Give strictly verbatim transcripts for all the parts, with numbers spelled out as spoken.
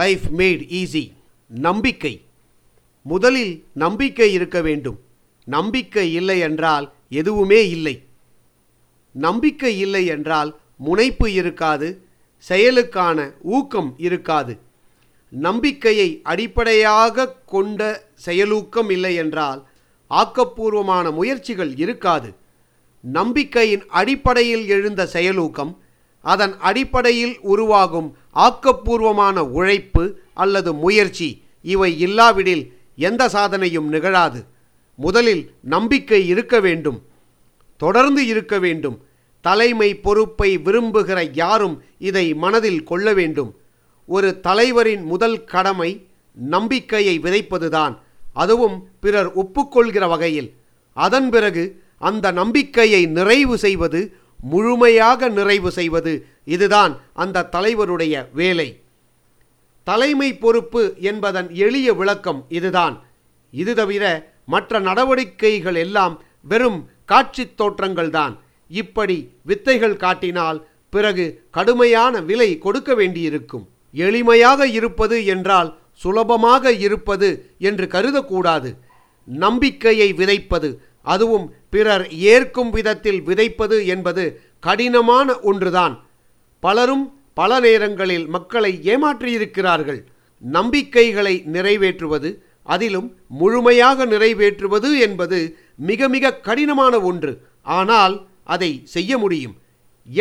Life made easy. நம்பிக்கை. முதலில் நம்பிக்கை இருக்க வேண்டும். நம்பிக்கை இல்லை என்றால் எதுவுமே இல்லை. நம்பிக்கை இல்லை என்றால் முனைப்பு இருக்காது, செயலுக்கான ஊக்கம் இருக்காது. நம்பிக்கையை அடிப்படையாக கொண்ட செயலூக்கம் இல்லை என்றால் ஆக்கப்பூர்வமான முயற்சிகள் இருக்காது. நம்பிக்கையின் அடிப்படையில் எழுந்த செயலூக்கம், அதன் அடிப்படையில் உருவாகும் ஆக்கப்பூர்வமான உழைப்பு அல்லது முயற்சி, இவை இல்லாவிடில் எந்த சாதனையும் நிகழாது. முதலில் நம்பிக்கை இருக்க வேண்டும், தொடர்ந்து இருக்க வேண்டும். தலைமை பொறுப்பை விரும்புகிற யாரும் இதை மனதில் கொள்ள வேண்டும். ஒரு தலைவரின் முதல் கடமை நம்பிக்கையை விதைப்பதுதான், அதுவும் பிறர் ஒப்புக்கொள்கிற வகையில். அதன் பிறகு அந்த நம்பிக்கையை நிறைவு செய்வது, முழுமையாக நிறைவு செய்வது, இதுதான் அந்த தலைவருடைய வேலை. தலைமை பொறுப்பு என்பதன் எளிய விளக்கம் இதுதான். இது தவிர மற்ற நடவடிக்கைகள் எல்லாம் வெறும் காட்சி தோற்றங்கள்தான். இப்படி வித்தைகள் காட்டினால் பிறகு கடுமையான விலை கொடுக்க வேண்டியிருக்கும். எளிமையாக இருப்பது என்றால் சுலபமாக இருப்பது என்று கருதக்கூடாது. நம்பிக்கையை விதைப்பது, அதுவும் பிறர் ஏற்கும் விதத்தில் விதைப்பது என்பது கடினமான ஒன்றுதான். பலரும் பல நேரங்களில் மக்களை ஏமாற்றியிருக்கிறார்கள். நம்பிக்கைகளை நிறைவேற்றுவது, அதிலும் முழுமையாக நிறைவேற்றுவது என்பது மிக மிக கடினமான ஒன்று. ஆனால் அதை செய்ய முடியும்.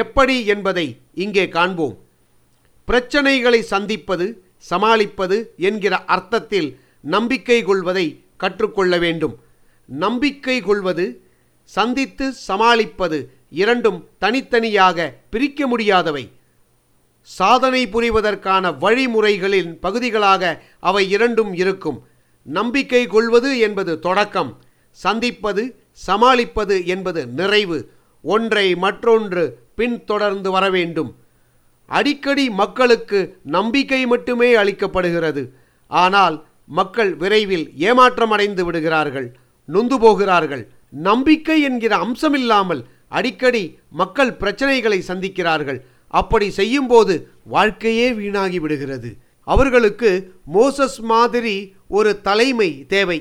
எப்படி என்பதை இங்கே காண்போம். பிரச்சனைகளை சந்திப்பது, சமாளிப்பது என்கிற அர்த்தத்தில் நம்பிக்கை கொள்வதை கற்றுக்கொள்ள வேண்டும். நம்பிக்கை கொள்வது, சந்தித்து சமாளிப்பது இரண்டும் தனித்தனியாக பிரிக்க முடியாதவை. சாதனை புரிவதற்கான வழிமுறைகளின் பகுதிகளாக அவை இரண்டும் இருக்கும். நம்பிக்கை கொள்வது என்பது தொடக்கம், சந்திப்பது சமாளிப்பது என்பது நிறைவு. ஒன்றை மற்றொன்று பின்தொடர்ந்து வர வேண்டும். அடிக்கடி மக்களுக்கு நம்பிக்கை மட்டுமே அளிக்கப்படுகிறது. ஆனால் மக்கள் விரைவில் ஏமாற்றமடைந்து விடுகிறார்கள், நொந்து போகிறார்கள். நம்பிக்கை என்கிற அம்சமில்லாமல் அடிக்கடி மக்கள் பிரச்சனைகளை சந்திக்கிறார்கள். அப்படி செய்யும்போது வாழ்க்கையே வீணாகி விடுகிறது. அவர்களுக்கு மோசஸ் மாதிரி ஒரு தலைமை தேவை.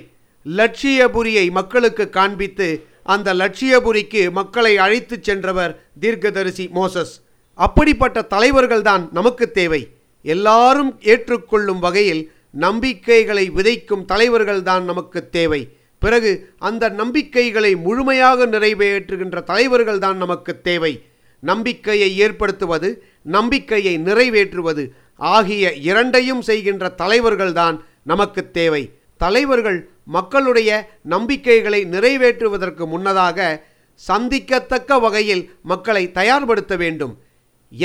லட்சியபுரியை மக்களுக்கு காண்பித்து அந்த லட்சியபுரிக்கு மக்களை அழைத்து சென்றவர் தீர்க்கதரிசி மோசஸ். அப்படிப்பட்ட தலைவர்கள்தான் நமக்கு தேவை. எல்லாரும் ஏற்றுக்கொள்ளும் வகையில் நம்பிக்கைகளை விதைக்கும் தலைவர்கள்தான் நமக்கு தேவை. பிறகு அந்த நம்பிக்கைகளை முழுமையாக நிறைவேற்றுகின்ற தலைவர்கள்தான் நமக்கு தேவை. நம்பிக்கையை ஏற்படுத்துவது, நம்பிக்கையை நிறைவேற்றுவது ஆகிய இரண்டையும் செய்கின்ற தலைவர்கள்தான் நமக்கு தேவை. தலைவர்கள் மக்களுடைய நம்பிக்கைகளை நிறைவேற்றுவதற்கு முன்னதாக சந்திக்கத்தக்க வகையில் மக்களை தயார்படுத்த வேண்டும்.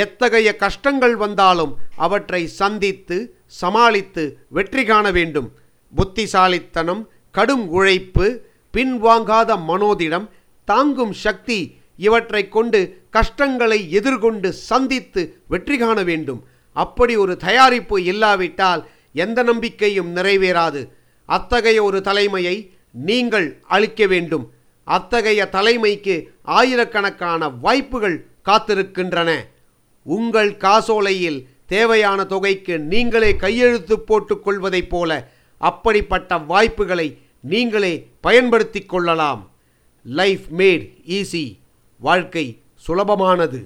எத்தகைய கஷ்டங்கள் வந்தாலும் அவற்றை சந்தித்து சமாளித்து வெற்றி காண வேண்டும். புத்திசாலித்தனம், கடும் உழைப்பு, பின்வாங்காத மனோதிடம், தாங்கும் சக்தி இவற்றை கொண்டு கஷ்டங்களை எதிர்கொண்டு சந்தித்து வெற்றி காண வேண்டும். அப்படி ஒரு தயாரிப்பு இல்லாவிட்டால் எந்த நம்பிக்கையும் நிறைவேறாது. அத்தகைய ஒரு தலைமையை நீங்கள் அளிக்க வேண்டும். அத்தகைய தலைமைக்கு ஆயிரக்கணக்கான வாய்ப்புகள் காத்திருக்கின்றன. உங்கள் காசோலையில் தேவையான தொகைக்கு நீங்களே கையெழுத்து போட்டுக்கொள்வதைப் போல அப்படிப்பட்ட வாய்ப்புகளை நீங்களே பயன்படுத்தி கொள்ளலாம். Life made easy. வாழ்க்கை சுலபமானது.